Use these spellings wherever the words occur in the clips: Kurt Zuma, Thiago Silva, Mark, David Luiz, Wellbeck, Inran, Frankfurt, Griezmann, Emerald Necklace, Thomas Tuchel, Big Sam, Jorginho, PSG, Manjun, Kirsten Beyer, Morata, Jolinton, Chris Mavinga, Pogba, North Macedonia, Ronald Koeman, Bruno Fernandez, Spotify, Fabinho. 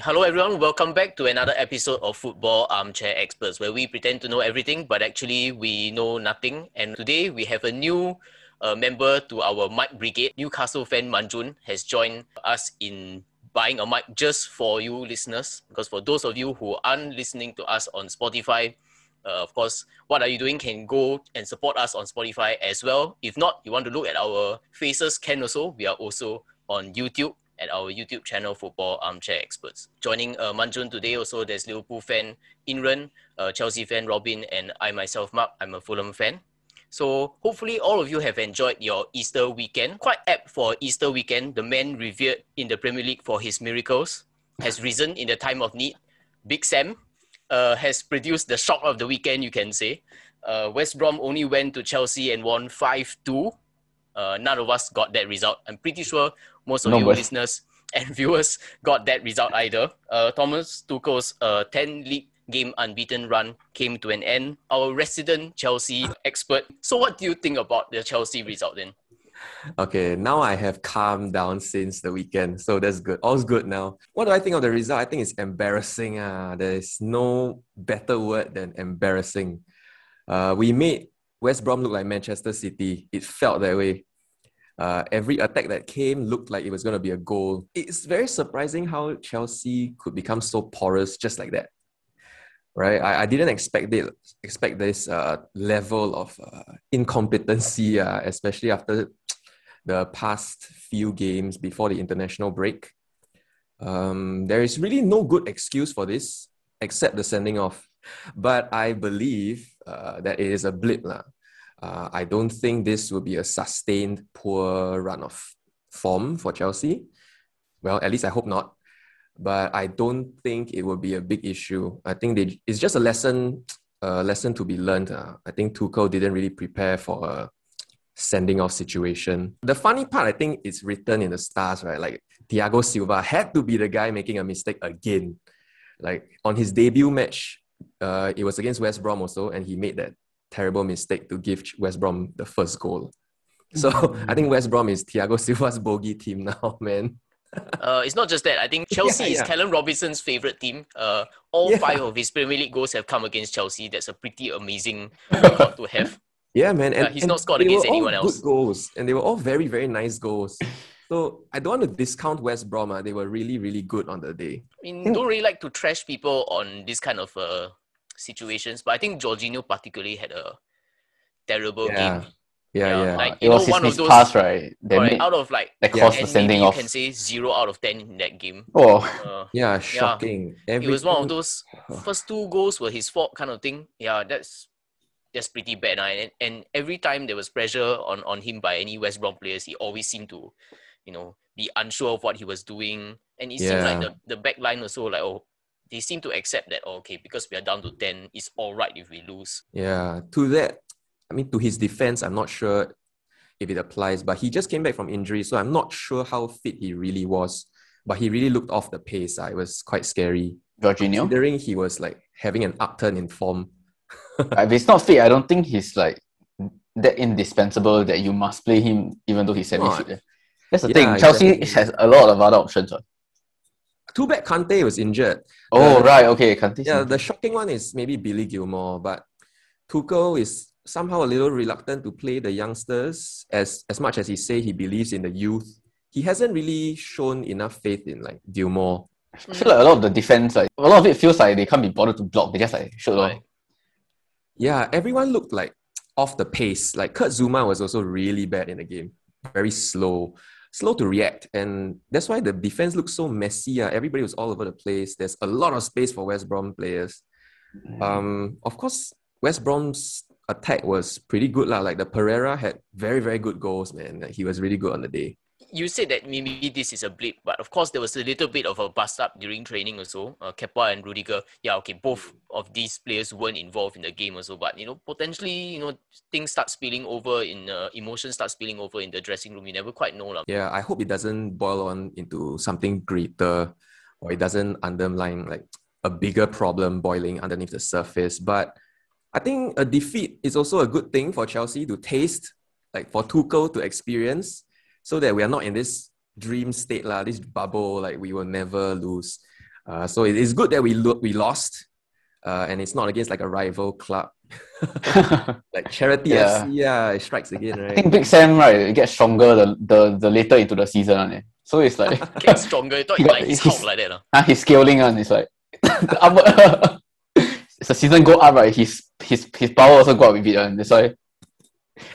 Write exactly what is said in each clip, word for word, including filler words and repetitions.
Hello everyone, welcome back to another episode of Football Armchair Experts, where we pretend to know everything but actually we know nothing. And today we have a new uh, member to our mic brigade. Newcastle fan Manjun has joined us in buying a mic just for you listeners, because for those of you who aren't listening to us on Spotify, Uh, of course, What Are You Doing can go and support us on Spotify as well. If not, you want to look at our faces, can also. We are also on YouTube at our YouTube channel, Football Armchair Experts. Joining uh, Manjun today also, there's Liverpool fan Inran, uh, Chelsea fan Robin, and I myself, Mark. I'm a Fulham fan. So hopefully all of you have enjoyed your Easter weekend. Quite apt for Easter weekend, the man revered in the Premier League for his miracles has risen in the time of need. Big Sam Uh, has produced the shock of the weekend, you can say. Uh, West Brom only went to Chelsea and won five two. Uh, none of us got that result. I'm pretty sure most of no you way. listeners and viewers got that result either. Uh, Thomas Tuchel's uh, ten-league game unbeaten run came to an end. Our resident Chelsea expert. So what do you think about the Chelsea result then? Okay, now I have calmed down since the weekend, so that's good. All's good now. What do I think of the result? I think it's embarrassing. Ah. There's no better word than embarrassing. Uh, we made West Brom look like Manchester City. It felt that way. Uh, every attack that came looked like it was going to be a goal. It's very surprising how Chelsea could become so porous just like that. Right, I, I didn't expect it, expect this uh, level of uh, incompetency, uh, especially after the past few games before the international break. Um, there is really no good excuse for this except the sending off. But I believe uh, that it is a blip. lah. Uh, I don't think this will be a sustained poor run of form for Chelsea. Well, at least I hope not. But I don't think it will be a big issue. I think they, it's just a lesson uh, lesson to be learned. Uh. I think Tuchel didn't really prepare for a sending off situation. The funny part, I think, is written in the stars, right? Like, Thiago Silva had to be the guy making a mistake again. Like, on his debut match, uh, it was against West Brom also, and he made that terrible mistake to give West Brom the first goal. So, I think West Brom is Thiago Silva's bogey team now, man. Uh, it's not just that. I think Chelsea yeah, yeah. is Callum Robinson's favourite team. Uh, all yeah. five of his Premier League goals have come against Chelsea. That's a pretty amazing record to have. Yeah, man. And, uh, he's and not scored against anyone else. They were all good goals. And they were all very, very nice goals. So I don't want to discount West Brom. Uh, they were really, really good on the day. I mean, don't really like to trash people on this kind of uh, situations. But I think Jorginho particularly had a terrible yeah. game. Yeah, yeah. yeah. Like, it was know, his, one his of those, pass, right? They right, made, out of like, that caused the sending off. You can say zero out of ten in that game. Oh, uh, yeah, shocking. Yeah. It was one of those first two goals were his fault kind of thing. Yeah, that's that's pretty bad. Right? And, and every time there was pressure on, on him by any West Brom players, he always seemed to, you know, be unsure of what he was doing. And it yeah. seemed like the, the back line also, like, oh, they seem to accept that, oh, okay, because we are down to ten, it's all right if we lose. Yeah, to that. I mean, to his defense, I'm not sure if it applies, but he just came back from injury, so I'm not sure how fit he really was. But he really looked off the pace. Uh, it was quite scary. Jorginho? Considering he was like having an upturn in form. If it's not fit, I don't think he's like that indispensable that you must play him even though he's semi-fit. That's the yeah, thing. Chelsea exactly. has a lot of other options. Right? Too bad Kante was injured. Oh, uh, right. Okay, Kante. Yeah, the shocking one is maybe Billy Gilmore, but Tuchel is somehow a little reluctant to play the youngsters as, as much as he say he believes in the youth. He hasn't really shown enough faith in like Gilmore. I feel like a lot of the defense, like a lot of it feels like they can't be bothered to block. They just like shoot right. off. Yeah, everyone looked like off the pace. Like Kurt Zuma was also really bad in the game. Very slow. Slow to react. And that's why the defense looked so messy. Uh. Everybody was all over the place. There's a lot of space for West Brom players. Um, of course, West Brom's attack was pretty good lah. Like the Pereira had very very good goals, man. Like, he was really good on the day. You said that maybe this is a blip, but of course there was a little bit of a bust up during training also. Uh, Kepa and Rudiger, yeah, okay, both of these players weren't involved in the game also. But you know, potentially, you know, things start spilling over in uh, emotions start spilling over in the dressing room. You never quite know lah. Yeah, I hope it doesn't boil on into something greater, or it doesn't underline like a bigger problem boiling underneath the surface, but. I think a defeat is also a good thing for Chelsea to taste, like for Tuchel to experience, so that we are not in this dream state, lah, this bubble, like we will never lose. Uh, so it, it's good that we lo- we lost, uh, and it's not against like a rival club. Like Charity yeah. F C, yeah, it strikes again, right? I think Big Sam, right, it gets stronger the, the, the later into the season. Right? So it's like... it gets stronger, it he got, like, he's, like that. Huh? Uh, he's scaling on, it's like... the, upper, it's the season go up, right, his, his, his power also go up with it, and that's why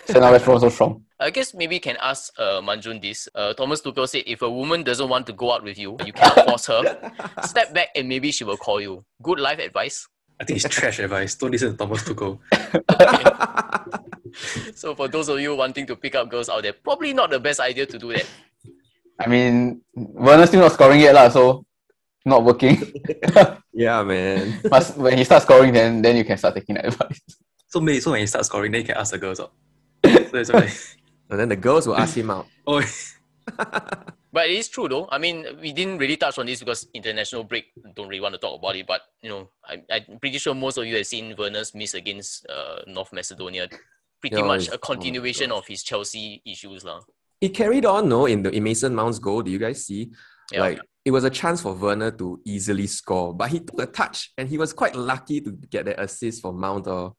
Sam West Brom so strong. I guess maybe you can ask uh, Manjun this. Uh, Thomas Tuchel said, if a woman doesn't want to go out with you, you cannot force her. Step back and maybe she will call you. Good life advice. I think it's trash advice. Don't listen to Thomas Tuchel. Okay. So for those of you wanting to pick up girls out there, probably not the best idea to do that. I mean, Werner's still not scoring yet, lah, so not working. Yeah, man. Must, when he starts scoring, then then you can start taking that advice. So maybe so when he starts scoring, then you can ask the girls out. So it's okay. And then the girls will ask him out. Oh. But it is true though. I mean, we didn't really touch on this because international break, don't really want to talk about it. But, you know, I, I'm pretty sure most of you have seen Werner's miss against uh, North Macedonia. Pretty yeah, much a continuation oh of his Chelsea issues. La. It carried on, no, in the in Mason Mount's goal. Do you guys see? Yeah, like, yeah. It was a chance for Werner to easily score. But he took a touch and he was quite lucky to get that assist for Mount. Or,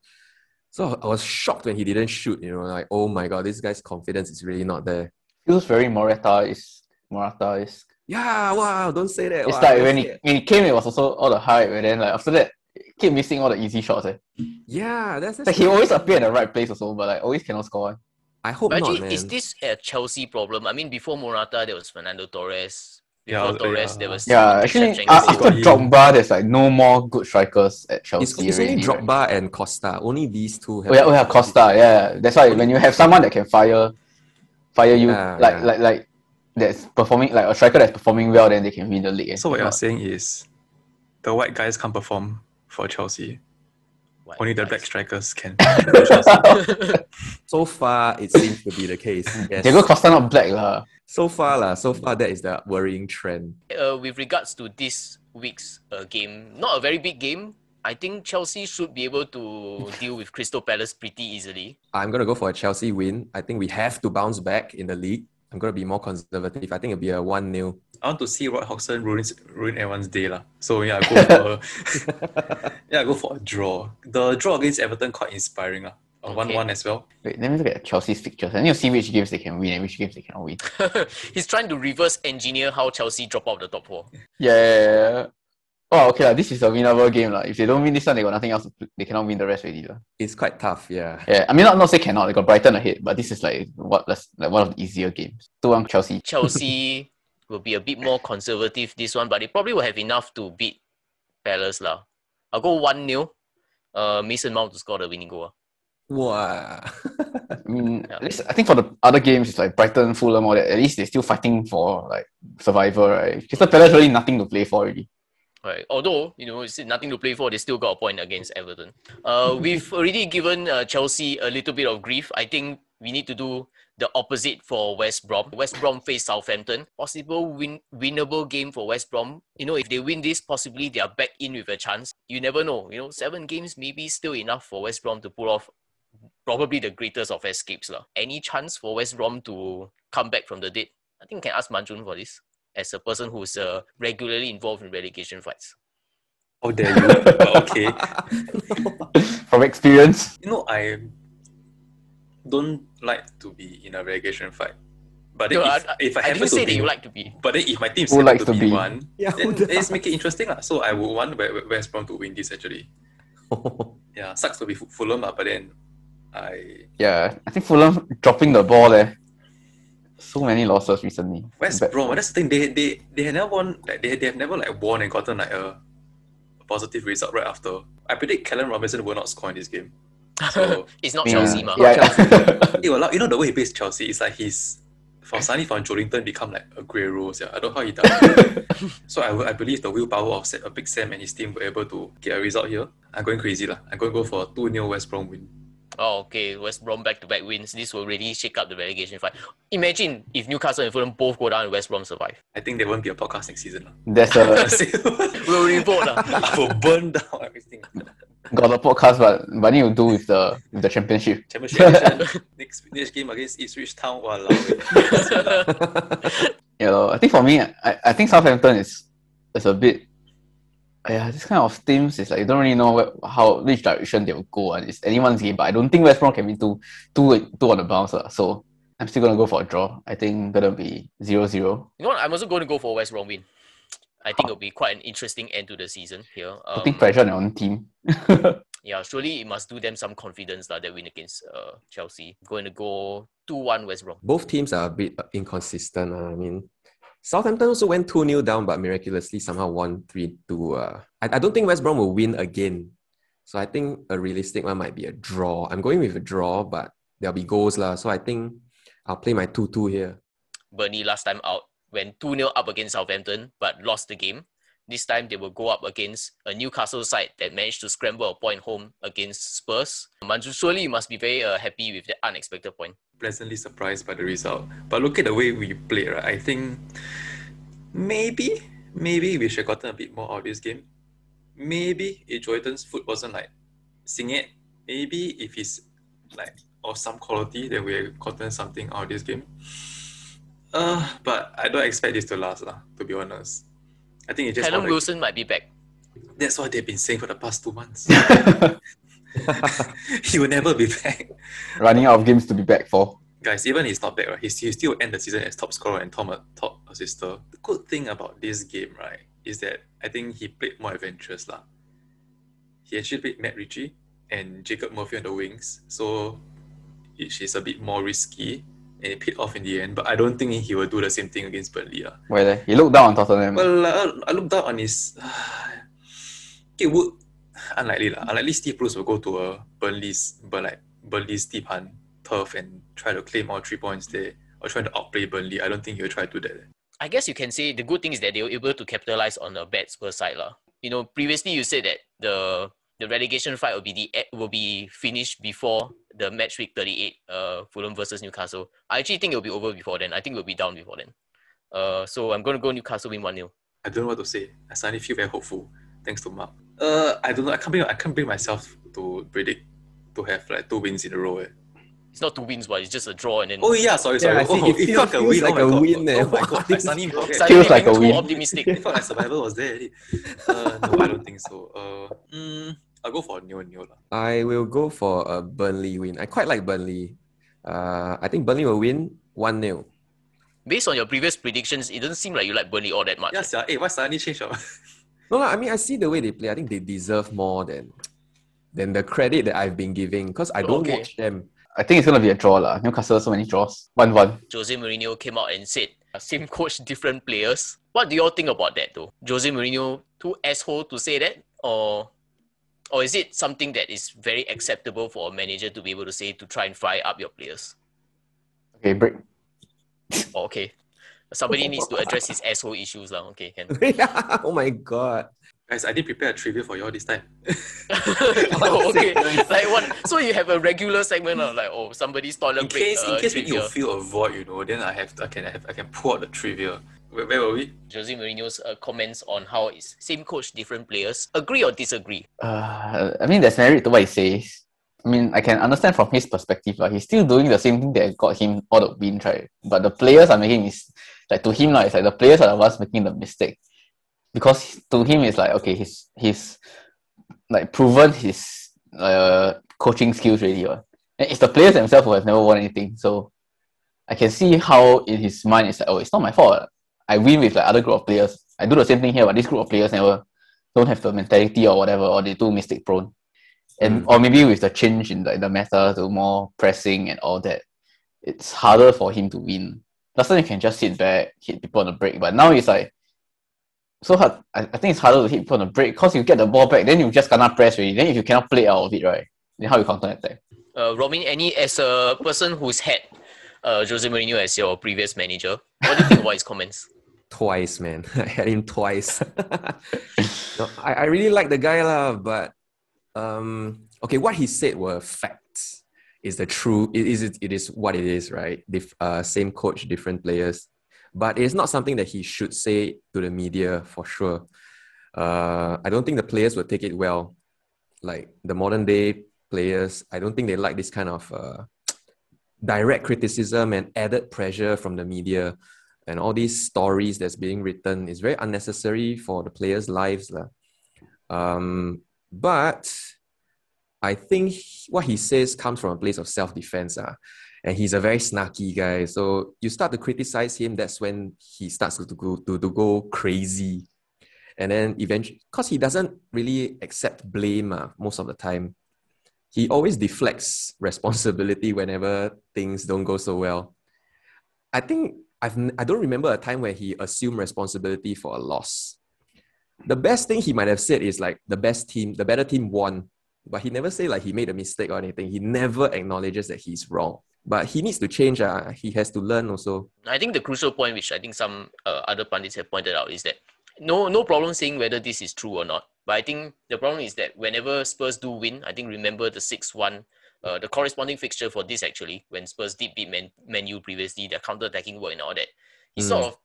so I was shocked when he didn't shoot, you know, like, oh my God, this guy's confidence is really not there. Feels very Morata-esque. Morata-esque. Yeah, wow, don't say that. It's wow, like when he, when he came, it was also all the hype, and then like after that, he kept missing all the easy shots. Eh. Yeah, that's, that's like he always appear in the right place also, but like always cannot score. I hope but not, actually, man. Is this a Chelsea problem? I mean, before Morata, there was Fernando Torres. Before yeah, Torres, yeah. there was... Yeah, actually, after Drogba, there's like no more good strikers at Chelsea. It's, it's already, only Drogba right? and Costa. Only these two have... Oh yeah, oh yeah Costa, yeah. That's why when you have someone that can fire... Fire you yeah, like, yeah. like like that's performing like a striker that's performing well, then they can win the league. So what you're saying is the white guys can't perform for Chelsea. White Only guys. the black strikers can. So far it seems to be the case. Yes. They go Costa not black lah. So far lah. So far that is the worrying trend. Uh, with regards to this week's uh, game, not a very big game. I think Chelsea should be able to deal with Crystal Palace pretty easily. I'm going to go for a Chelsea win. I think we have to bounce back in the league. I'm going to be more conservative. I think it'll be a one nil. I want to see Rod Hodgson ruin, ruin everyone's day. La. So yeah, I go for a, yeah, I go for a draw. The draw against Everton quite inspiring. La. A one one okay. as well. Wait, let me look at Chelsea's fixtures. I need to see which games they can win and which games they cannot win. He's trying to reverse engineer how Chelsea drop out of the top four. Yeah, yeah, yeah. Oh, okay, like, this is a winnable game. Like. If they don't win this one, they got nothing else. They cannot win the rest already. Like. It's quite tough, yeah. Yeah, I mean, not, not say cannot. They got Brighton ahead, but this is like what like one of the easier games. two one Chelsea. Chelsea will be a bit more conservative this one, but they probably will have enough to beat Palace. Lah. I'll go one nil. Uh, Mason Mount to score the winning goal. Wow. I mean, yeah. at least, I think for the other games, it's like Brighton, Fulham, all that. At least they're still fighting for like survival, right? Crystal Palace really nothing to play for already. Right. Although, you know, it's nothing to play for, they still got a point against Everton. Uh, we've already given uh, Chelsea a little bit of grief. I think we need to do the opposite for West Brom. West Brom face Southampton. Possible win- winnable game for West Brom. You know, if they win this, possibly they are back in with a chance. You never know. You know, seven games maybe still enough for West Brom to pull off probably the greatest of escapes. Lah. Any chance for West Brom to come back from the dead? I think we can ask Manjun for this, as a person who's uh, regularly involved in relegation fights. Oh, there you go. Okay. From experience? You know, I don't like to be in a relegation fight. But no, if I, if I, I happen to say be, that you like to be. But then if my team who likes to, to be, be one, yeah, then let's make it interesting. La. So I would want West Brom to win this, actually. Oh. Yeah, sucks to be Fulham, but then I... Yeah, I think Fulham dropping the ball there. So many losses recently. West Brom, that's the thing. They they they have never won. Like, they they have never like won and gotten like a, a positive result right after. I predict Callum Robinson will not score in this game. So it's not yeah. Chelsea, man. Yeah, Chelsea. It will, you know the way he plays Chelsea. It's like he's from suddenly from Jolinton become like Aguero. Yeah, I don't know how he does. So I I believe the willpower of a Big Sam and his team were able to get a result here. I'm going crazy lah. I'm going to go for a two nil West Brom win. Oh, okay. West Brom back-to-back wins. This will really shake up the relegation fight. Imagine if Newcastle and Fulham both go down and West Brom survive. I think there won't be a podcast next season. La. That's a... We'll report. La. We'll burn down everything. Got a podcast, but what do you do with the with the championship? Championship. next, next game against Ipswich Town. Yeah, I think for me, I, I think Southampton is is a bit. Yeah, this kind of teams is like you don't really know where, how which direction they will go, and it's anyone's game. But I don't think West Brom can be too too too on the bounce, so I'm still gonna go for a draw. I think gonna be zero zero. You know what? I'm also going to go for a West Brom win. I think it'll be quite an interesting end to the season here. Um, Putting pressure on their own team. Yeah, surely it must do them some confidence that they win against uh, Chelsea. Going to go two one West Brom. Both teams are a bit inconsistent. Uh, I mean, Southampton also went two nil down, but miraculously somehow won three two. Uh, I, I don't think West Brom will win again. So I think a realistic one might be a draw. I'm going with a draw, but there'll be goals lah. So I think I'll play my two two here. Burnley last time out went two nil up against Southampton, but lost the game. This time, they will go up against a Newcastle side that managed to scramble a point home against Spurs. Manjun, surely you must be very uh, happy with that unexpected point. Pleasantly surprised by the result. But look at the way we played, right? I think maybe, maybe we should have gotten a bit more out of this game. Maybe if Joyton's foot wasn't like sing it. Maybe if he's like of some quality, then we have gotten something out of this game. Uh, but I don't expect this to last, lah, to be honest. I think it just Callum Wilson might be back. That's what they've been saying for the past two months. He will never be back. Running out of games to be back for. Guys, even he's not back, right? He's, he'll still end the season as top scorer and Tom a top assister. The good thing about this game, right, is that I think he played more adventurous. Lah. He actually played Matt Ritchie and Jacob Murphy on the wings. So, it is a bit more risky. And it paid off in the end, but I don't think he will do the same thing against Burnley. Uh. Well, he looked down on Tottenham. Well, uh, I looked down on his... Uh, okay, would... Unlikely lah. Unlikely Steve Bruce will go to a Burnley's, but like, Burnley's deep hunt turf and try to claim all three points there, or try to outplay Burnley. I don't think he'll try to do that. I guess you can say the good thing is that they were able to capitalise on a bad Spurs side. Lah. You know, previously you said that the... The relegation fight will be the will be finished before the match week thirty-eight, uh, Fulham versus Newcastle. I actually think it'll be over before then. I think we'll be down before then. Uh, so I'm going to go Newcastle win one nil. I don't know what to say. I suddenly feel very hopeful, thanks to Mark. Uh, I don't know. I can't bring I can't bring myself to predict to have like two wins in a row. Eh. It's not two wins, but it's just a draw and then. Oh yeah, sorry, sorry. Yeah, oh, it, it feels like a win. Like oh, a win oh, oh my god, it feels like a win. Optimistic. It felt like survival was there. Uh, no, I don't think so. Uh, mm. I'll go for a nil nil. I will go for a Burnley win. I quite like Burnley. Uh, I think Burnley will win one nil. Based on your previous predictions, it doesn't seem like you like Burnley all that much. Yes, yeah. Hey, why suddenly change up? No, no, I mean, I see the way they play. I think they deserve more than than the credit that I've been giving because I don't okay. watch them. I think it's going to be a draw. La. Newcastle, so many draws. one one. Jose Mourinho came out and said, same coach, different players. What do you all think about that though? Jose Mourinho, too asshole to say that? Or... Or is it something that is very acceptable for a manager to be able to say to try and fire up your players? Okay, break. Oh, okay. Somebody needs to address his asshole issues now. Okay, can. Oh my god. Guys, I did prepare a trivia for you all this time. Oh, okay. Like what? So you have a regular segment of like, oh, somebody's toilet in break. Case, uh, in case you feel a void, you know, then I have to, I can have I can pour out the trivia. Where, where were we? Jose Mourinho's uh, comments on how it's same coach, different players. Agree or disagree? Uh, I mean, there's merit to what he says. I mean, I can understand from his perspective. Like, he's still doing the same thing that got him all the win, right? But the players are making is like to him, like, it's like the players are the ones making the mistake. Because to him, it's like, okay, he's, he's like proven his uh, coaching skills really. Right? And it's the players themselves who have never won anything. So I can see how in his mind, it's like, oh, it's not my fault. I win with like other group of players. I do the same thing here, but this group of players never don't have the mentality or whatever, or they too mistake prone, and mm. or maybe with the change in like the meta to more pressing and all that, it's harder for him to win. Last time you can just sit back, hit people on the break, but now it's like so hard. I, I think it's harder to hit people on the break because you get the ball back, then you just cannot press really. Then if you cannot play out of it, right, then how you counter attack? Uh, Robin, any as a person who's had uh, Jose Mourinho as your previous manager, what do you think about his comments? Twice, man. I had him twice. No, I, I really like the guy, lah. But um, okay, what he said were facts. Is the true? It is. It is what it is, right? Dif- uh, same coach, different players. But it's not something that he should say to the media for sure. Uh, I don't think the players will take it well. Like the modern day players, I don't think they like this kind of uh, direct criticism and added pressure from the media. and all these stories that's being written is very unnecessary for the players' lives. Um, but I think what he says comes from a place of self-defense. Uh, and he's a very snarky guy. So you start to criticize him, that's when he starts to go, to, to go crazy. And then eventually, because he doesn't really accept blame uh, most of the time. He always deflects responsibility whenever things don't go so well. I think I've, I don't remember a time where he assumed responsibility for a loss. The best thing he might have said is like the best team, the better team won, but he never say like he made a mistake or anything. He never acknowledges that he's wrong, but he needs to change. Uh, he has to learn also. I think the crucial point, which I think some uh, other pundits have pointed out, is that no, no problem saying whether this is true or not. But I think the problem is that whenever Spurs do win, I think remember the six one, uh, the corresponding fixture for this actually, when Spurs did beat Man, Man U previously, their counter-attacking work and all that. He mm. sort of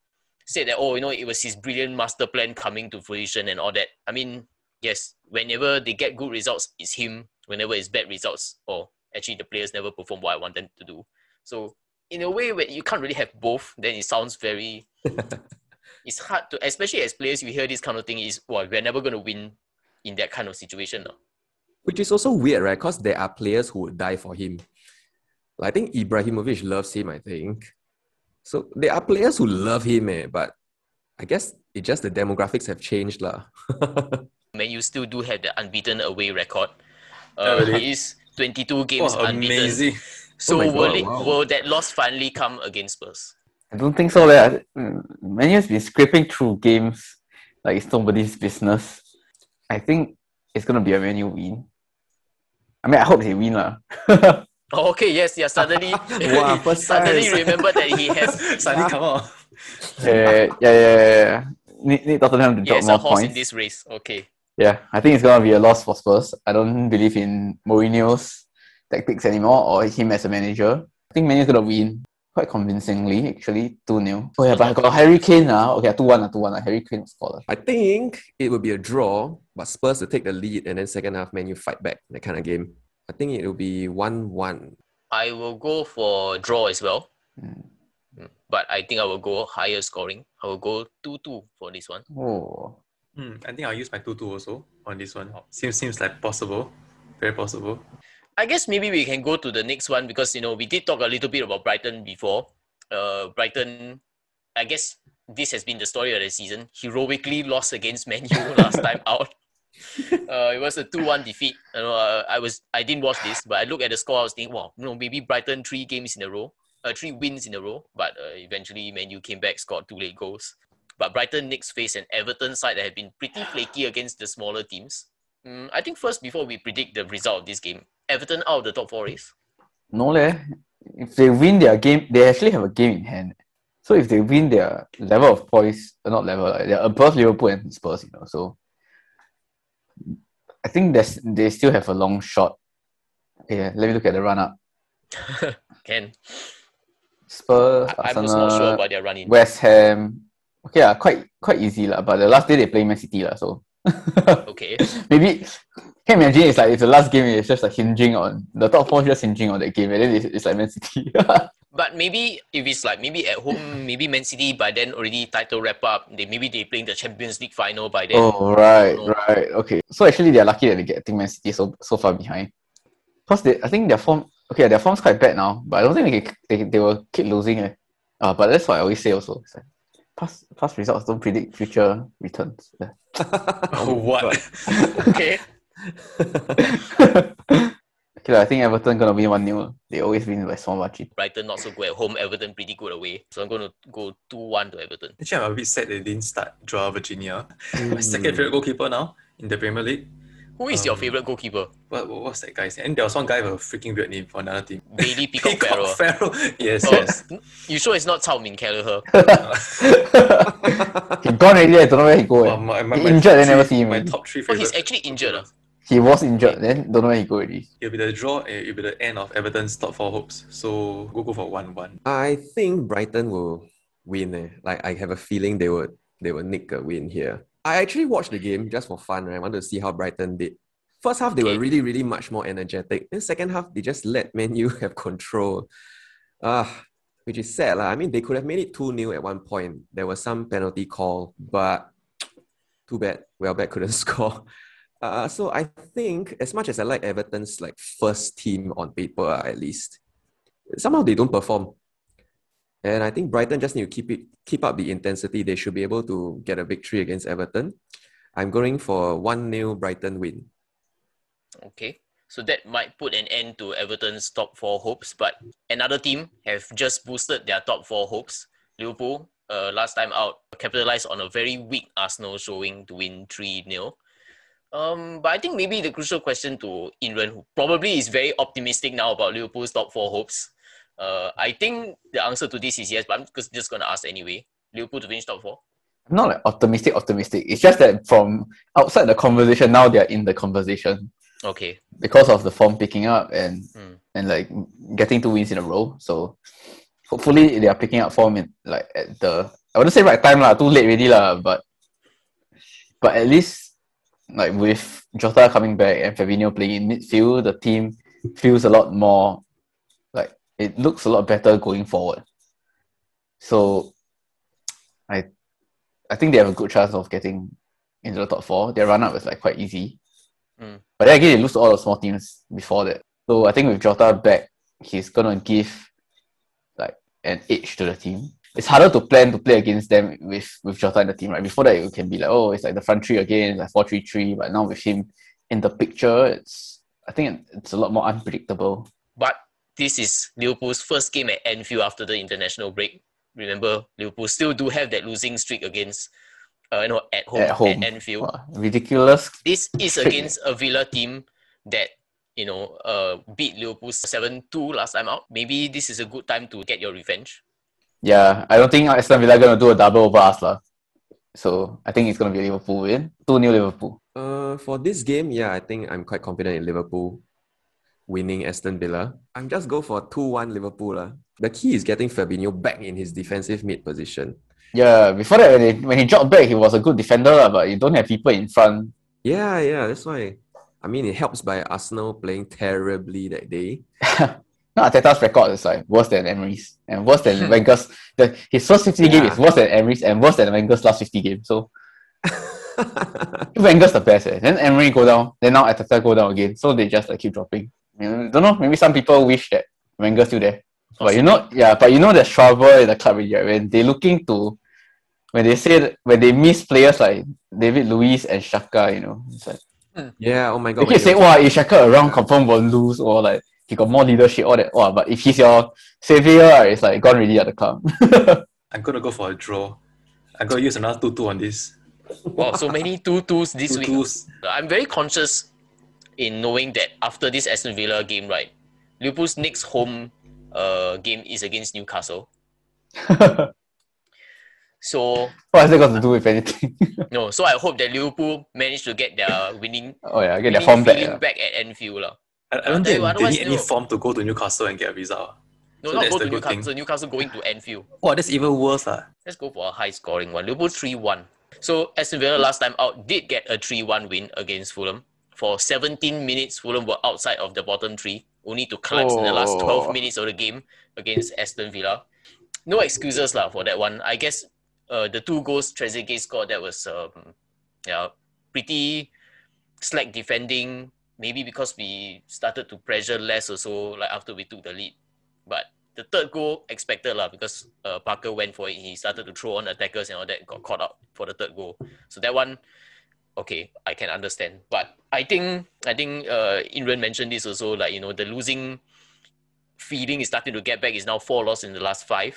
said that, oh, you know, it was his brilliant master plan coming to fruition and all that. I mean, yes, whenever they get good results, it's him. Whenever it's bad results, or actually the players never perform what I want them to do. So in a way where you can't really have both, then it sounds very... It's hard to, especially as players, we hear this kind of thing is, well, we're never going to win in that kind of situation. No? Which is also weird, right? Because there are players who would die for him. I think Ibrahimovic loves him, I think. So there are players who love him, eh, but I guess it's just the demographics have changed. La. Man, you still do have the unbeaten away record. Uh, it is twenty-two games oh, unbeaten. Amazing. So oh will, God, it, wow. will that loss finally come against Spurs? I don't think so. Man U's been scraping through games like it's nobody's business. I think it's going to be a Man U win. I mean, I hope they win. La. Oh, okay, yes, yeah. Suddenly, wow, first suddenly remember that he has... suddenly come out. Yeah, yeah, yeah. yeah. Need, need Tottenham to drop yes, more points. Yes, a horse points. in this race. Okay. Yeah, I think it's going to be a loss for Spurs. I don't believe in Mourinho's tactics anymore or him as a manager. I think Man U's going to win. Quite convincingly, actually, two nil. Oh yeah, but I got Harry Kane now. Okay, two one, two one. Harry Kane was scored. I think it will be a draw, but Spurs will take the lead and then second half, Man U fight back. That kind of game. I think it will be one one. I will go for draw as well. Mm. But I think I will go higher scoring. I will go two two for this one. Oh. Mm, I think I'll use my two two also on this one. Seems, seems like possible. Very possible. I guess maybe we can go to the next one because, you know, we did talk a little bit about Brighton before. Uh, Brighton, I guess this has been the story of the season. Heroically lost against Man U last time out. Uh, it was a two one defeat. You know, uh, I was I didn't watch this, but I looked at the score. I was thinking, wow, you know, maybe Brighton three games in a row, uh, three wins in a row. But uh, eventually, Man U came back, scored two late goals. But Brighton next face an Everton side that had been pretty flaky against the smaller teams. Mm, I think first, before we predict the result of this game, Everton out of the top four race? No leh. If they win their game, they actually have a game in hand. So if they win their level of poise, not level, they're above Liverpool and Spurs, you know. So I think that's, they still have a long shot. Yeah, let me look at the run-up. Can. Spurs, I- I'm Arsenal, just not sure about their run-in. West Ham. Okay, uh, quite quite easy, lah. But the last day they play Man City, lah, so... Okay. Maybe can imagine it's like if the last game is just like hinging on the top four, just hinging on that game, and then it's, it's like Man City. But maybe if it's like maybe at home, maybe Man City by then already title wrap up. They maybe they playing the Champions League final by then. Oh right, right, okay. So actually they're lucky that they get I think Man City so so far behind. Cause they, I think their form okay their form's quite bad now, but I don't think they they, they will keep losing. Eh. Uh, but that's what I always say also. It's like, Past, past results don't predict future returns. Yeah. Oh, what? Okay. Okay, I think Everton going to win one nil. They always win by small margin. Brighton not so good at home. Everton pretty good away. So I'm going to go two one to Everton. Actually, I'm a bit sad they didn't start Joao Virginia. Mm. My second favourite goalkeeper now in the Premier League. Who is um, your favourite goalkeeper? What, what What's that guy's name? And there was one guy with a freaking weird name for another team. Bailey Peacock, Peacock Farrell. Yes, oh, yes. You sure it's not Cao Min Kelleher? He gone already, I don't know where he go. Oh, my, my, he injured, I never see him. My top three favourite. Oh, he's actually injured. Uh? He was injured, then don't know where he go already. It'll be the draw, it'll be the end of Everton's top four hopes. So, we'll go for one one. I think Brighton will win. Eh. Like, I have a feeling they would, they would nick a win here. I actually watched the game just for fun, right? I wanted to see how Brighton did. First half, they were really, really much more energetic. In second half, they just let Man U have control. Ah, which is sad. Like, I mean, they could have made it two nil at one point. There was some penalty call, but too bad. Wellbeck couldn't score. Uh, so I think, as much as I like Everton's like first team on paper, at least, somehow they don't perform. And I think Brighton just need to keep it, keep up the intensity. They should be able to get a victory against Everton. I'm going for a one nil Brighton win. Okay. So that might put an end to Everton's top four hopes. But another team have just boosted their top four hopes. Liverpool, uh, last time out, capitalised on a very weak Arsenal showing to win three nil. Um, but I think maybe the crucial question to Inran, who probably is very optimistic now about Liverpool's top four hopes. Uh, I think the answer to this is yes, but I'm just going to ask anyway. Liverpool to finish top four? Not like optimistic, optimistic. It's just that from outside the conversation, now they are in the conversation. Okay. Because of the form picking up and mm. and like getting two wins in a row. So hopefully they are picking up form in like at the, I wouldn't say right time lah, too late already lah, but but at least like with Jota coming back and Fabinho playing in midfield, the team feels a lot more like it looks a lot better going forward. So I I think they have a good chance of getting into the top four. Their run up is like quite easy. Mm. But then again, they lose to all the small teams before that. So I think with Jota back, he's gonna give like an edge to the team. It's harder to plan to play against them with, with Jota in the team. Right before that, it can be like, oh, it's like the front three again, it's like four three three. But now with him in the picture, it's I think it's a lot more unpredictable. But this is Liverpool's first game at Anfield after the international break. Remember, Liverpool still do have that losing streak against. Uh, you know, at home, at home at Anfield. Wow, ridiculous. This is against a Villa team that, you know, uh, beat Liverpool seven two last time out. Maybe this is a good time to get your revenge. Yeah, I don't think Aston Villa going to do a double over us lah. So I think it's going to be a Liverpool win. two nil Liverpool. Uh, for this game, yeah, I think I'm quite confident in Liverpool winning Aston Villa. I'm just go for two one Liverpool lah. The key is getting Fabinho back in his defensive mid position. Yeah, before that, when he, when he dropped back, he was a good defender, but you don't have people in front. Yeah, yeah, that's why. I mean, it helps by Arsenal playing terribly that day. No, Arteta's record is like worse than Emery's and worse than Wenger's. The, his first fifty yeah. game is worse than Emery's and worse than Wenger's last fifty game. So, Wenger's the best. Eh. Then Emery go down, then now Arteta go down again. So they just like keep dropping. I don't know, maybe some people wish that Wenger's still there. But you know, yeah, but you know there's trouble in the club, right? When they're looking to, when they say, that, when they miss players like David Luiz and Xhaka, you know, it's like, mm. yeah, oh my god. They keep saying, wow, if Xhaka around, confirm won't lose, or like, he got more leadership, all that, wow, but if he's your savior, it's like, gone really at the club. I'm gonna go for a draw. I'm gonna use another two two on this. Wow, so many two twos this two twos. week. I'm very conscious in knowing that after this Aston Villa game, right, Liverpool's next home Uh, game is against Newcastle. So what has that got to do with anything? No, so I hope that Liverpool manage to get their winning oh yeah, get winning their form back, yeah. back at Anfield la. I, I don't think you, they need any form to go to Newcastle and get a visa la. No, so not go to Newcastle, so Newcastle going to Anfield. Oh, that's even worse la. Let's go for a high scoring one. Liverpool three one. So Aston Villa last time out did get a three one win against Fulham. For seventeen minutes, Fulham were outside of the bottom three, only to collapse oh. in the last twelve minutes of the game against Aston Villa. No excuses lah for that one. I guess uh, the two goals Trezeguet scored, that was um, yeah, pretty slack defending, maybe because we started to pressure less or so like after we took the lead. But the third goal, expected lah because uh, Parker went for it. He started to throw on attackers and all that, got caught out for the third goal. So that one... Okay, I can understand, but I think I think uh, Inran mentioned this also. Like you know, the losing feeling is starting to get back. It's now four losses in the last five.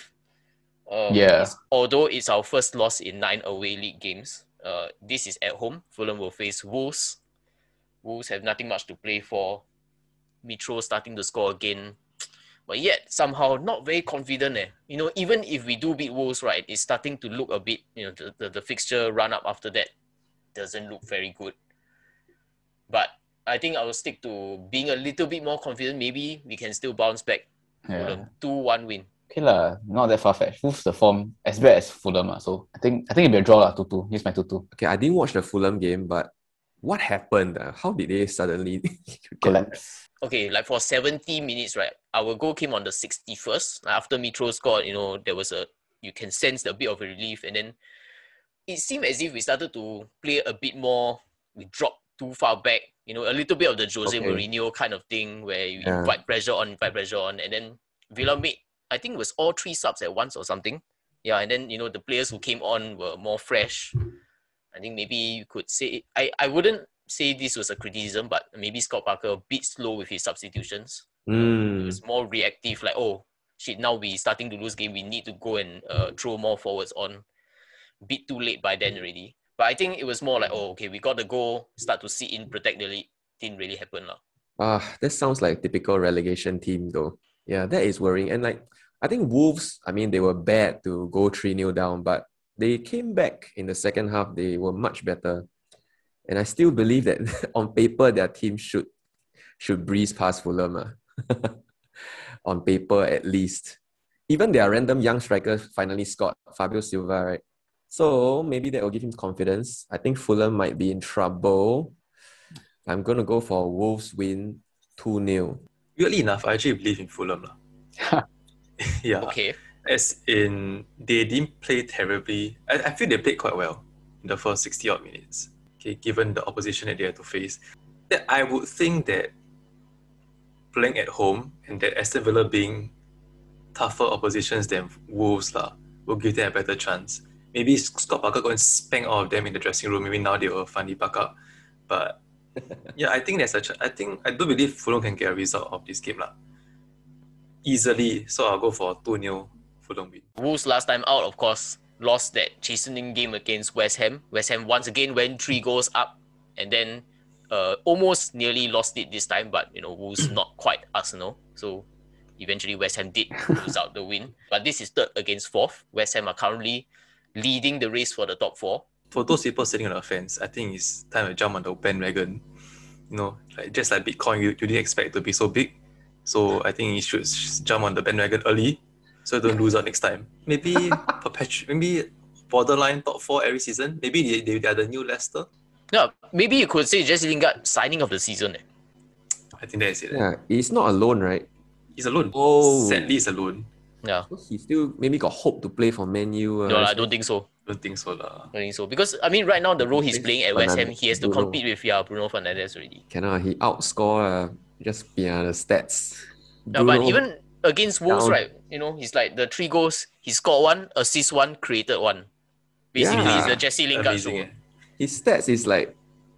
Um, yeah. It's, although it's our first loss in nine away league games. Uh, this is at home. Fulham will face Wolves. Wolves have nothing much to play for. Mitro starting to score again, but yet somehow not very confident. Eh, you know, even if we do beat Wolves, right, it's starting to look a bit. You know, the the, the fixture run up after that doesn't look very good. But I think I will stick to being a little bit more confident. Maybe we can still bounce back. Yeah. two one win. Okay lah, not that far-fetched. Wolves the form as bad as Fulham lah. So I think I think it'll be a draw lah, two two. Here's my two two. Okay, I didn't watch the Fulham game, but what happened? Uh, how did they suddenly collapse? okay, like for seventy minutes, right? Our goal came on the sixty-first. After Mitro scored, you know, there was a, you can sense a bit of a relief. And then it seemed as if we started to play a bit more. We dropped too far back, you know, a little bit of the Jose okay. Mourinho kind of thing where you yeah. invite pressure on, invite pressure on. And then Villa made, I think it was all three subs at once or something. Yeah, and then, you know, the players who came on were more fresh. I think maybe you could say, I, I wouldn't say this was a criticism, but maybe Scott Parker a bit slow with his substitutions. Mm. It was more reactive, like, oh, shit, now we're starting to lose game. We need to go and uh, throw more forwards on. Bit too late by then already. But I think it was more like, oh, okay, we got the goal, start to sit in, protect the lead. Didn't really happen. Uh, that sounds like a typical relegation team, though. Yeah, that is worrying. And like, I think Wolves, I mean, they were bad to go three nil down, but they came back in the second half. They were much better. And I still believe that on paper, their team should should breeze past Fulham. Uh. On paper, at least. Even their random young striker finally scored, Fabio Silva, right? So maybe that will give him confidence. I think Fulham might be in trouble. I'm going to go for a Wolves win two nil. Weirdly enough, I actually believe in Fulham. La. Yeah. Okay. As in, they didn't play terribly. I, I feel they played quite well in the first sixty odd minutes, okay, given the opposition that they had to face. That I would think that playing at home and that Aston Villa being tougher oppositions than Wolves la, will give them a better chance. Maybe Scott Parker go and spank all of them in the dressing room. Maybe now they will finally buck up. But yeah, I think there's a ch- I think I do believe Fulham can get a result of this game la. Easily. So I'll go for two nil Fulham win. Wolves last time out, of course, lost that chastening game against West Ham. West Ham once again went three goals up and then uh, almost nearly lost it this time. But, you know, Wolves not quite Arsenal. So eventually West Ham did lose out the win. But this is third against fourth. West Ham are currently leading the race for the top four. For those people sitting on the fence, I think it's time to jump on the bandwagon. You know, like just like Bitcoin, you, you didn't expect to be so big. So I think you should jump on the bandwagon early, so don't lose out next time. Maybe perpetu- maybe borderline top four every season. Maybe they, they, they are the new Leicester. No, maybe you could say Jesse Lingard signing of the season. Eh? I think that's it. Eh? Yeah, he's not alone, right? He's alone. Oh, sadly, he's alone. Yeah, so he still maybe got hope to play for Man U. Uh, no, I don't think so. Don't think so, la. Don't think so because I mean, right now the role he's playing at West Ham, he has to Bruno. compete with yeah Bruno Fernandez already. Cannot he outscore uh, just yeah the stats. Yeah, Bruno, but even against Wolves, down. right? You know, he's like the three goals. He scored one, assist one, created one. Basically, yeah. he's the Jesse Lingard. So. His stats is like,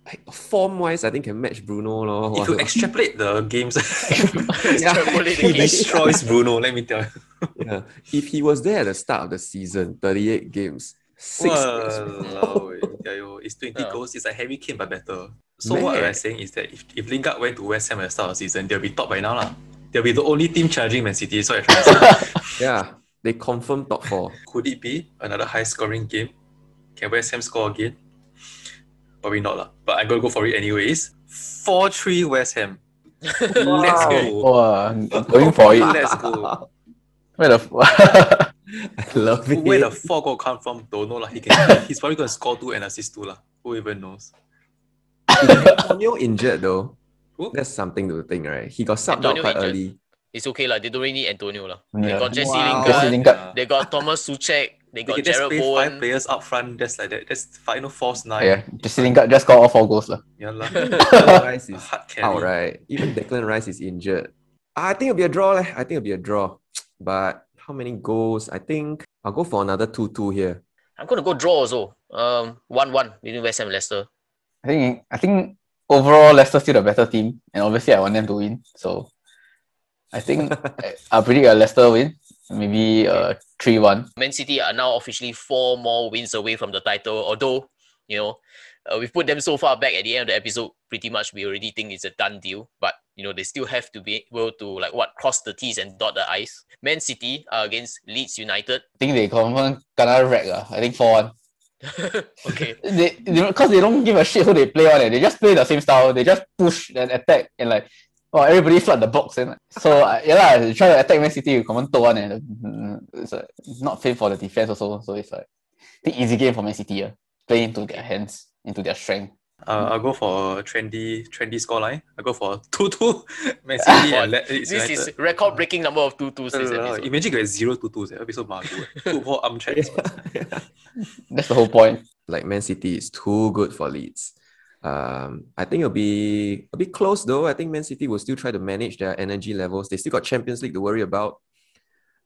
like form-wise, I think can match Bruno. Lo. If you extrapolate the games, extrapolate the game. He destroys Bruno, let me tell you. Yeah. If he was there at the start of the season, thirty-eight games, six wow. games. It's twenty yeah. goals. It's like Harry Kane, but better. So Man. What I'm saying is that if, if Lingard went to West Ham at the start of the season, they'll be top by now. La. They'll be the only team challenging Man City. So yeah, they confirm top four. Could it be another high-scoring game? Can West Ham score again? Probably not, lah. But I'm going to go for it anyways. four three West Ham. Wow. Let's go. Wow. Going for it. Let's go. Where the f- I love it. Where the four goal come from, don't know. Lah. He can, he's probably going to score two and assist two. Lah. Who even knows? Antonio injured, though. Who? That's something to think, right? He got subbed out quite injured. early. It's okay, lah. They don't really need Antonio. Lah. Yeah. They got Jesse wow. Lingard. Lingard. They got Thomas Tuchel. They got Jared Bowen. They just play five players up front, just like that. That's final force nine. Yeah, Jesse Lingard just got all four goals. La. Yeah, la. Declan Rice is out, right? Even Declan Rice is injured. I think it'll be a draw. Leh. I think it'll be a draw. But how many goals? I think I'll go for another two two here. I'm going to go draw also. Um, one one between West Ham and Leicester. I think, I think overall, Leicester's still the better team. And obviously, I want them to win. So, I think I'll predict a Leicester win. Maybe uh, three one. Man City are now officially four more wins away from the title. Although, you know, uh, we've put them so far back at the end of the episode, pretty much we already think it's a done deal. But, you know, they still have to be able to, like, what, cross the T's and dot the I's. Man City are against Leeds United. I think they confirm gonna wreck. Uh. I think four one. Okay. they Because they, they don't give a shit who they play on it. They just play the same style. They just push and attack and, like, oh, everybody flood the box. And so, uh, yeah, la, try to attack Man City, you command to one. And it's, uh, it's not fit for the defense also. So, it's like the easy game for Man City. Uh, play into their hands, into their strength. Uh, I'll go for a trendy, trendy scoreline. I'll go for two two. Man City and Le- This United. Is record-breaking number of two twos. No, no, no, no. Imagine you get zero two twos. That would be so marvelous. two four arm checks. That's the whole point. Like, Man City is too good for Leeds. Um, I think it'll be a bit close, though. I think Man City will still try to manage their energy levels. They still got Champions League to worry about.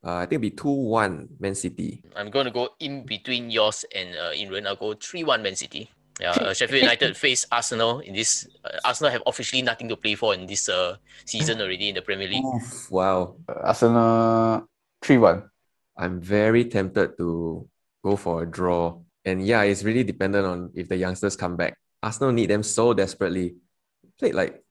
Uh, I think it'll be two one Man City. I'm going to go in between yours and uh, Inran. I'll go three one Man City. Yeah, uh, Sheffield United face Arsenal in this. Uh, Arsenal have officially nothing to play for in this uh, season already in the Premier League. Oof, wow. Uh, Arsenal three one. I'm very tempted to go for a draw. And yeah, it's really dependent on if the youngsters come back. Arsenal need them so desperately. Played like,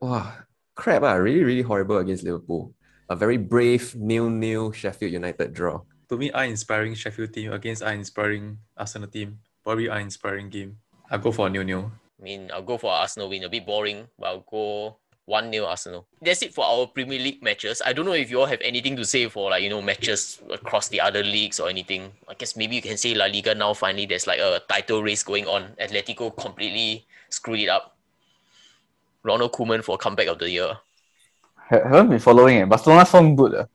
wow, crap, ah, really, really horrible against Liverpool. A very brave nil nil Sheffield United draw. To me, eye-inspiring Sheffield team against eye-inspiring Arsenal team. Probably eye-inspiring game. I'll go for a nil nil. I mean, I'll go for Arsenal win. A bit boring, but I'll go one nil Arsenal. That's it for our Premier League matches. I don't know if you all have anything to say for, like, you know, matches across the other leagues or anything. I guess maybe you can say La Liga now, finally, there's like a title race going on. Atletico completely screwed it up. Ronald Koeman for comeback of the year. I haven't been following it. Barcelona sound good. Uh.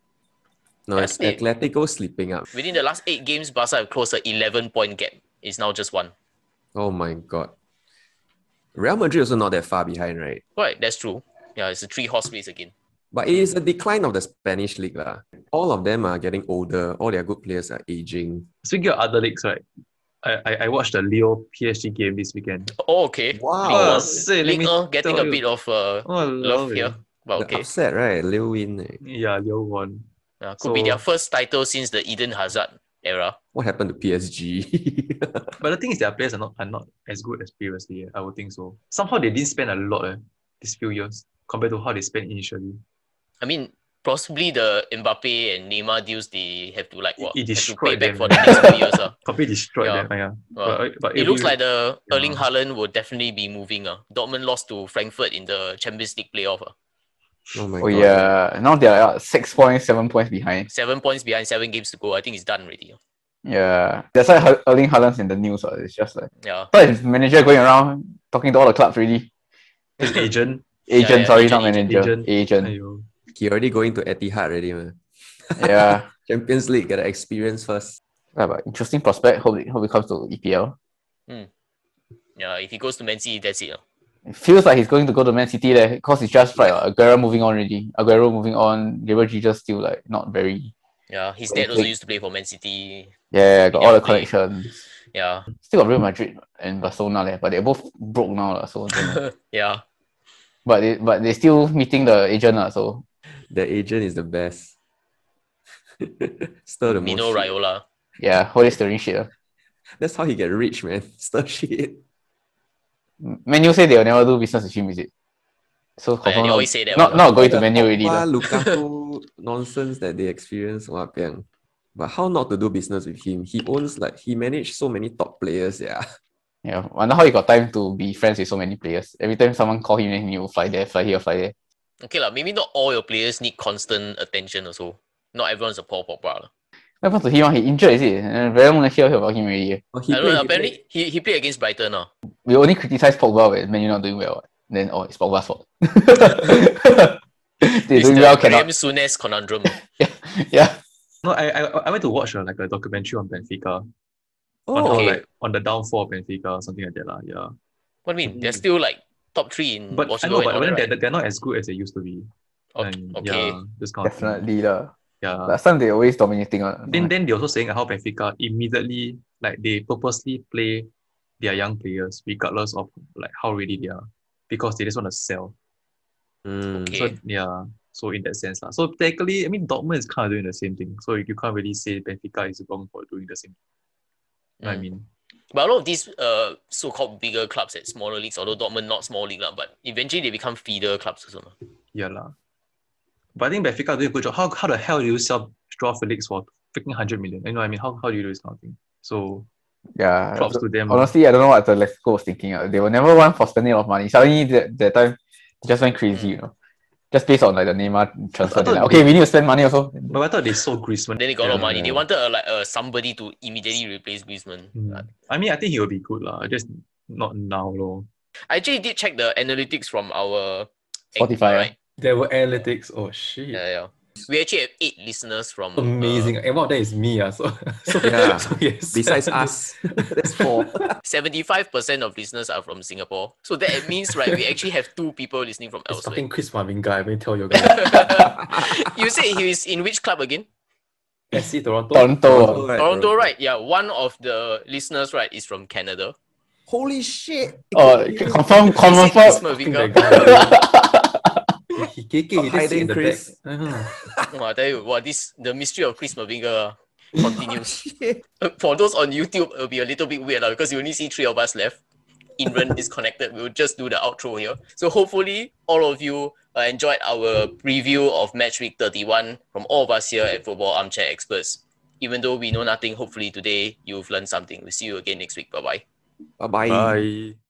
No, it's it. Atletico sleeping up. Within the last eight games, Barca have closed an eleven-point gap. It's now just one. Oh my god. Real Madrid also not that far behind, right? Right, that's true. Yeah, it's a three-horse race again. But it is a decline of the Spanish league. La. All of them are getting older. All their good players are aging. Speaking of other leagues, right? I, I, I watched the Leo P S G game this weekend. Oh, okay. Wow. League oh, getting a bit of uh, oh, love it. Here. But okay. The upset, right? Leo win. Right? Yeah, Leo won. Uh, could so... be their first title since the Eden Hazard era. What happened to P S G? But the thing is, their players are not are not as good as previously. I would think so. Somehow they didn't spend a lot eh, these few years compared to how they spent initially. I mean, possibly the Mbappe and Neymar deals they have to like what? It, it destroyed them. Back for the next few years. Uh. Completely destroyed yeah. them. Yeah. Well, but, but it looks you, like the yeah. Erling Haaland will definitely be moving. Uh. Dortmund lost to Frankfurt in the Champions League playoff. Uh. Oh my oh, god. Oh yeah. Now they are six points, seven points behind. Seven points behind, seven games to go. I think it's done already. Yeah. That's why Erling Haaland's in the news. Uh. It's just like yeah. But his manager going around talking to all the clubs really. His agent. Agent, yeah, yeah, sorry, agent, not manager. Agent. agent. agent. He already going to Etihad already, man. Yeah. Champions League, gotta experience first. Yeah, but interesting prospect. Hope it, hope it comes to E P L. Mm. Yeah, if he goes to Man City, that's it. Uh. It feels like he's going to go to Man City there because it's just like uh, Aguero moving on already. Aguero moving on. Gabriel Jesus still like not very. Yeah, his dad also used to play for Man City. Yeah, got yeah, all the connections. Yeah. Still got Real Madrid and Barcelona there, but they're both broke now. Lah, so yeah. But they, but they're still meeting the agent. Uh, so. The agent is the best. Stir the Mino most Raiola. Shit. Yeah, holy stirring shit. Uh. That's how he get rich, man. Stir shit. Manu say they'll never do business with him, is it? So yeah, they always say that. Not, not going to Manu already. Lukaku nonsense that they experience. But how not to do business with him? He owns, like, he managed so many top players, yeah. Yeah, I wonder how he got time to be friends with so many players. Every time someone call him, then he will fly there, fly here, fly there. Okay, la, maybe not all your players need constant attention also. Not everyone's a Paul Pogba. What happened to him? He injured, is it? And very long hear about him already. Oh, he I played, don't know, apparently he, he, he played against Brighton. No? We only criticise Pogba when Man U not doing well. Then, oh, it's Pogba's fault. They doing the well cannot. It's the Graham Souness conundrum. yeah. yeah. No, I, I I went to watch uh, like a documentary on Benfica. Oh, on, okay. Like, on the downfall of Benfica or something like that. Like, yeah. What do you mean? Mm. They're still like top three in but, Portugal. I know, but and all they're, right? they're not as good as they used to be. Okay. And, okay. Yeah, this kind Definitely. Of thing. Yeah. Last time they always dominating. Uh, then, then they're also saying how Benfica immediately, like, they purposely play their young players regardless of like how ready they are because they just want to sell. Mm. Okay. So, yeah. So in that sense. Uh, so technically, I mean, Dortmund is kind of doing the same thing. So you can't really say Benfica is wrong for doing the same thing. Mm. I mean. But a lot of these uh, so-called bigger clubs at smaller leagues, although Dortmund not small league, lah, but eventually they become feeder clubs also. Lah. Yeah lah. But I think Benfica did a good job. How how the hell do you sell Joao Felix for freaking one hundred million? You know what I mean? How how do you do this kind of thing? So, yeah, props to them. Honestly, I don't know what the Atletico was thinking. They were never one for spending a lot of money. Suddenly, that, that time, they just went crazy, you know. Just based on like the Neymar transfer. Like, okay, they, we need to spend money also. But I thought they sold Griezmann. Then they got a yeah, lot of money. Yeah. They wanted uh, like uh, somebody to immediately replace Griezmann. Mm. I mean, I think he will be good. Lah. Just not now. Though. I actually did check the analytics from our Spotify. Right? There were analytics. Oh shit. Yeah, yeah. We actually have eight listeners from amazing, uh, and one of them is me, uh, so, so yeah. So yes. Besides us, that's four. Seventy-five percent of listeners are from Singapore, so that means right, we actually have two people listening from it's elsewhere. Fucking Chris Mavinga, I'm gonna tell you guys. You said he is in which club again? F C Toronto. Toronto, Toronto, right, Toronto, right? Yeah, one of the listeners, right, is from Canada. Holy shit! Oh, confirm, confirm. Chris Mavinga. He kicking it in the Chris. Back. Uh-huh. Well, I tell you, well, this the mystery of Chris Mavinga continues. Oh, for those on YouTube, it'll be a little bit weird uh, because you only see three of us left. Inran is connected. We'll just do the outro here. So hopefully, all of you uh, enjoyed our preview of Match Week thirty-one from all of us here at Football Armchair Experts. Even though we know nothing, hopefully today you've learned something. We'll see you again next week. Bye-bye. Bye-bye. Bye.